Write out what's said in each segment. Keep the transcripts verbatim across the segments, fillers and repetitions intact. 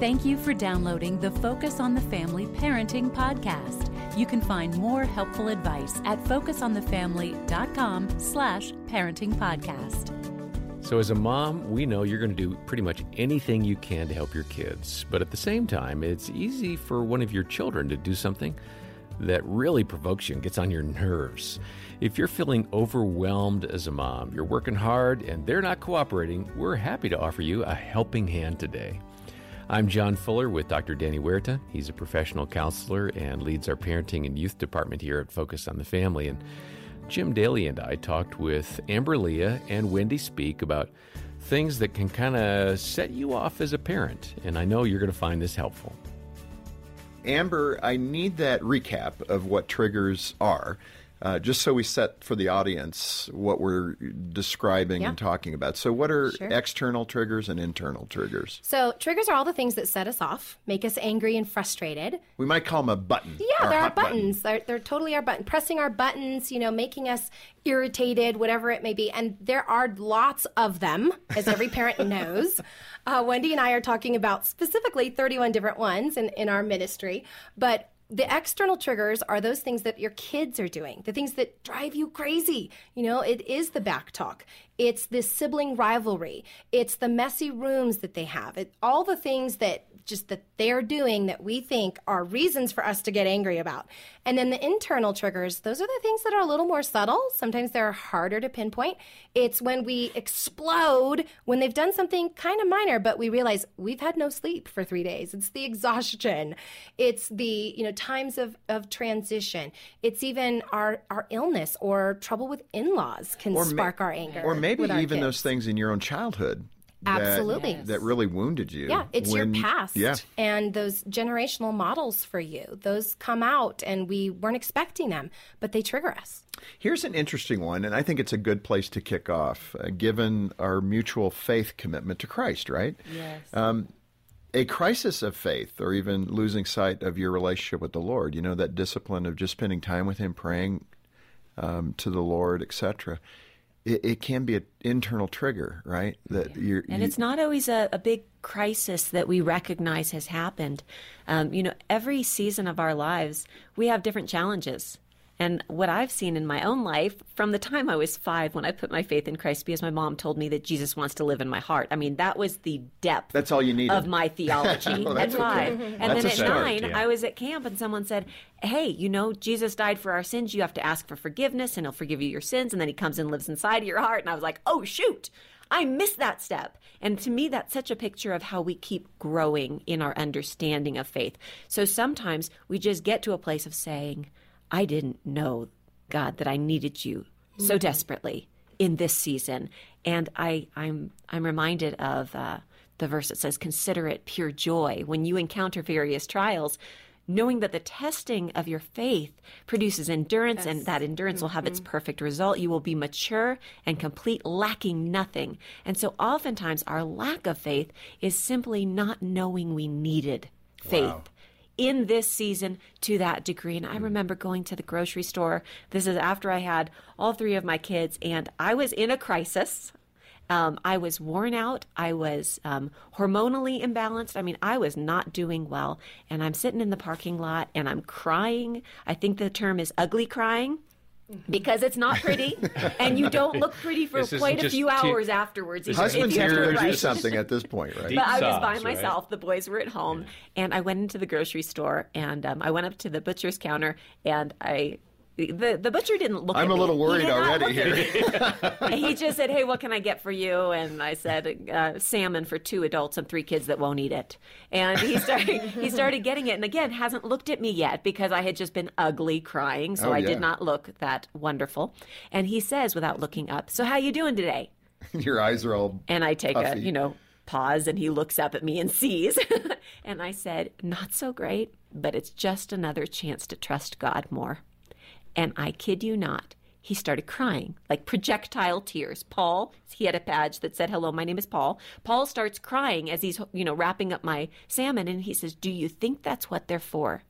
Thank you for downloading the Focus on the Family Parenting Podcast. You can find more helpful advice at focusonthefamily.com slash parenting podcast. So as a mom, we know you're going to do pretty much anything you can to help your kids. But at the same time, it's easy for one of your children to do something that really provokes you and gets on your nerves. If you're feeling overwhelmed as a mom, you're working hard and they're not cooperating, we're happy to offer you a helping hand today. I'm John Fuller with Doctor Danny Huerta. He's a professional counselor and leads our parenting and youth department here at Focus on the Family. And Jim Daly and I talked with Amber Lea and Wendy Speake about things that can kind of set you off as a parent. And I know you're going to find this helpful. Amber, I need that recap of what triggers are, uh, just so we set for the audience what we're describing yeah. and talking about. So what are sure. external triggers and internal triggers? So triggers are all the things that set us off, make us angry and frustrated. We might call them a button. Yeah, they're our buttons. Button. They're, they're totally our button. Pressing our buttons, you know, making us irritated, whatever it may be. And there are lots of them, as every parent knows. Uh, Wendy and I are talking about specifically thirty-one different ones in, in our ministry, but the external triggers are those things that your kids are doing, the things that drive you crazy. You know, it is the back talk. It's the sibling rivalry. It's the messy rooms that they have. It, all the things that just that they're doing that we think are reasons for us to get angry about. And then the internal triggers, those are the things that are a little more subtle. Sometimes they're harder to pinpoint. It's when we explode, when they've done something kind of minor, but we realize we've had no sleep for three days. It's the exhaustion. It's the, you know, times of, of transition. It's even our, our illness or trouble with in-laws can or spark ma- our anger. Or maybe even kids. Those things in your own childhood that, Absolutely. Yes. that really wounded you. Yeah, it's when, your past yeah. and those generational models for you. Those come out and we weren't expecting them, but they trigger us. Here's an interesting one, and I think it's a good place to kick off, uh, given our mutual faith commitment to Christ, right? Yes. Um, a crisis of faith or even losing sight of your relationship with the Lord, you know, that discipline of just spending time with Him, praying um, to the Lord, et cetera, It, it can be an internal trigger, right? That yeah. you're, and you... it's not always a, a big crisis that we recognize has happened. Um, you know, every season of our lives, we have different challenges. And what I've seen in my own life, from the time I was five when I put my faith in Christ, because my mom told me that Jesus wants to live in my heart. I mean, that was the depth that's all you needed. Of my theology well, at five. Okay. And that's then at start, nine, yeah. I was at camp and someone said, hey, you know, Jesus died for our sins. You have to ask for forgiveness and He'll forgive you your sins. And then He comes and lives inside of your heart. And I was like, oh, shoot. I missed that step. And to me, that's such a picture of how we keep growing in our understanding of faith. So sometimes we just get to a place of saying, I didn't know, God, that I needed you so desperately in this season. And I, I'm I'm reminded of uh, the verse that says, consider it pure joy when you encounter various trials, knowing that the testing of your faith produces endurance, yes. and that endurance mm-hmm. will have its perfect result. You will be mature and complete, lacking nothing. And so oftentimes our lack of faith is simply not knowing we needed faith. Wow. In this season to that degree. And I remember going to the grocery store. This is after I had all three of my kids, and I was in a crisis. Um, I was worn out. I was um, hormonally imbalanced. I mean, I was not doing well. And I'm sitting in the parking lot, and I'm crying. I think the term is ugly crying. Because it's not pretty, and you don't look pretty for quite a few hours te- afterwards. Husband's here to do something at this point, right? Deep but sobs, I was by myself. Right? The boys were at home, yeah. and I went into the grocery store, and um, I went up to the butcher's counter, and I the the butcher didn't look. I'm at me. I'm a little worried he already here. He just said, "Hey, what can I get for you?" And I said, uh, "Salmon for two adults and three kids that won't eat it." And he started he started getting it, and again hasn't looked at me yet because I had just been ugly crying, so oh, I yeah. did not look that wonderful. And he says, without looking up, "So how you doing today?" Your eyes are all. And I take puffy. a you know pause, and he looks up at me and sees, and I said, "Not so great, but it's just another chance to trust God more." And I kid you not, he started crying, like projectile tears. Paul, he had a badge that said, hello, my name is Paul. Paul starts crying as he's, you know, wrapping up my salmon. And he says, do you think that's what they're for?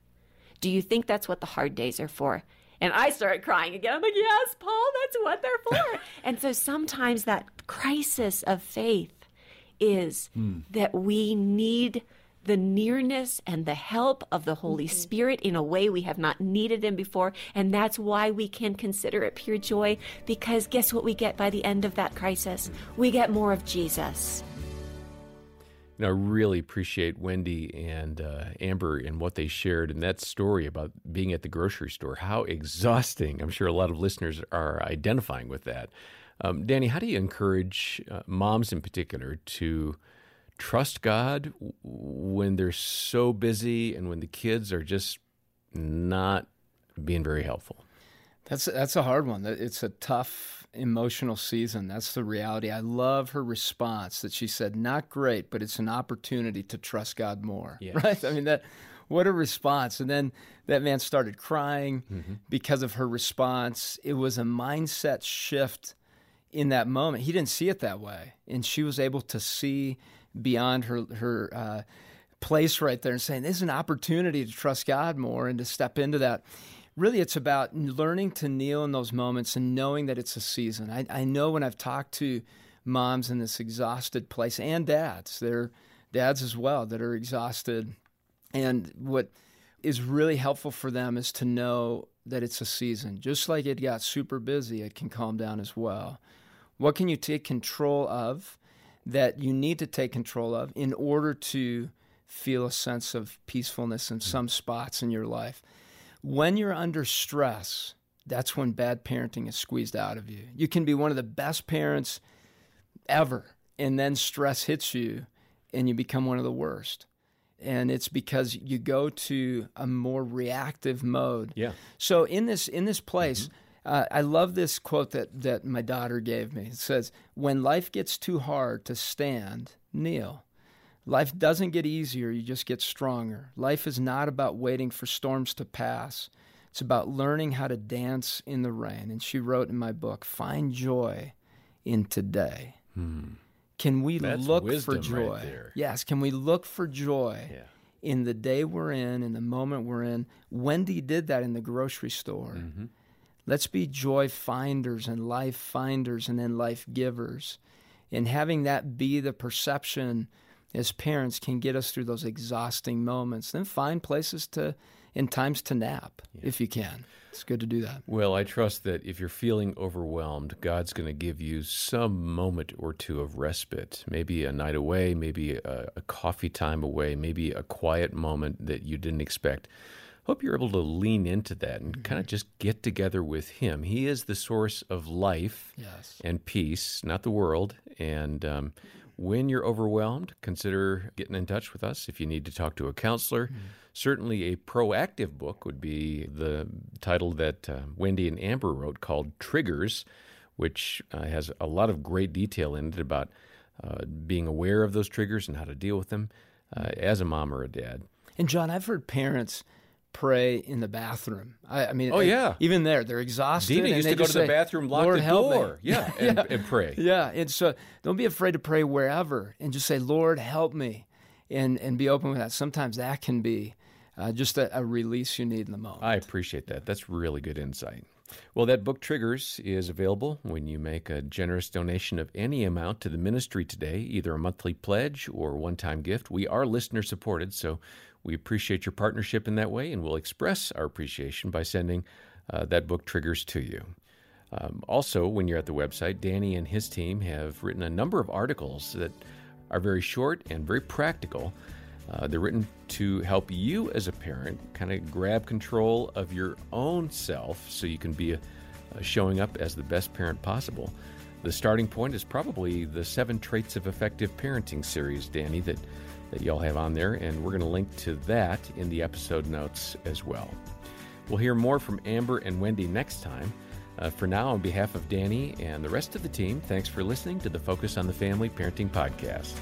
Do you think that's what the hard days are for? And I started crying again. I'm like, yes, Paul, that's what they're for. And so sometimes that crisis of faith is mm. that we need the nearness and the help of the Holy mm-hmm. Spirit in a way we have not needed him before. And that's why we can consider it pure joy, because guess what we get by the end of that crisis? We get more of Jesus. You know, I really appreciate Wendy and uh, Amber and what they shared, and that story about being at the grocery store, how exhausting. I'm sure a lot of listeners are identifying with that. Um, Danny, how do you encourage uh, moms in particular to trust God when they're so busy and when the kids are just not being very helpful? That's that's a hard one. It's a tough emotional season. That's the reality. I love her response that she said, "Not great, but it's an opportunity to trust God more." Yes. Right? I mean, that what a response. And then that man started crying mm-hmm. because of her response. It was a mindset shift in that moment. He didn't see it that way, and she was able to see beyond her her uh, place right there and saying, "This is an opportunity to trust God more and to step into that." Really, it's about learning to kneel in those moments and knowing that it's a season. I, I know when I've talked to moms in this exhausted place, and dads, they're dads as well that are exhausted, and what is really helpful for them is to know that it's a season. Just like it got super busy, it can calm down as well. What can you take control of that you need to take control of in order to feel a sense of peacefulness in some spots in your life? When you're under stress, that's when bad parenting is squeezed out of you. You can be one of the best parents ever, and then stress hits you, and you become one of the worst. And it's because you go to a more reactive mode. Yeah. So in this in this place, mm-hmm. uh, I love this quote that, that my daughter gave me. It says, "When life gets too hard to stand, kneel. Life doesn't get easier, you just get stronger. Life is not about waiting for storms to pass. It's about learning how to dance in the rain." And she wrote in my book, "Find joy in today." Hmm. Can we That's look wisdom for joy? Right there. Yes, can we look for joy yeah. in the day we're in, in the moment we're in? Wendy did that in the grocery store. Mm-hmm. Let's be joy finders and life finders and then life givers. And having that be the perception as parents can get us through those exhausting moments, then find places to, and times to nap yeah. if you can. It's good to do that. Well, I trust that if you're feeling overwhelmed, God's going to give you some moment or two of respite, maybe a night away, maybe a, a coffee time away, maybe a quiet moment that you didn't expect. Hope you're able to lean into that and mm-hmm. kind of just get together with him. He is the source of life yes. and peace, not the world. And um, when you're overwhelmed, consider getting in touch with us if you need to talk to a counselor. Mm-hmm. Certainly a proactive book would be the title that uh, Wendy and Amber wrote called Triggers, which uh, has a lot of great detail in it about uh, being aware of those triggers and how to deal with them uh, as a mom or a dad. And John, I've heard parents pray in the bathroom. I, I mean, oh, yeah. even there, they're exhausted. Dina and used they to go to say, the bathroom, lock Lord the door. Yeah, yeah. And, and pray. Yeah, and so don't be afraid to pray wherever and just say, "Lord, help me," and, and be open with that. Sometimes that can be uh, just a, a release you need in the moment. I appreciate that. That's really good insight. Well, that book, Triggers, is available when you make a generous donation of any amount to the ministry today, either a monthly pledge or one-time gift. We are listener-supported, so we appreciate your partnership in that way, and we'll express our appreciation by sending uh, that book, Triggers, to you. Um, also, when you're at the website, Danny and his team have written a number of articles that are very short and very practical. Uh, they're written to help you as a parent kind of grab control of your own self so you can be uh, showing up as the best parent possible. The starting point is probably the Seven Traits of Effective Parenting series, Danny, that, that y'all have on there, and we're going to link to that in the episode notes as well. We'll hear more from Amber and Wendy next time. Uh, for now, on behalf of Danny and the rest of the team, thanks for listening to the Focus on the Family Parenting Podcast.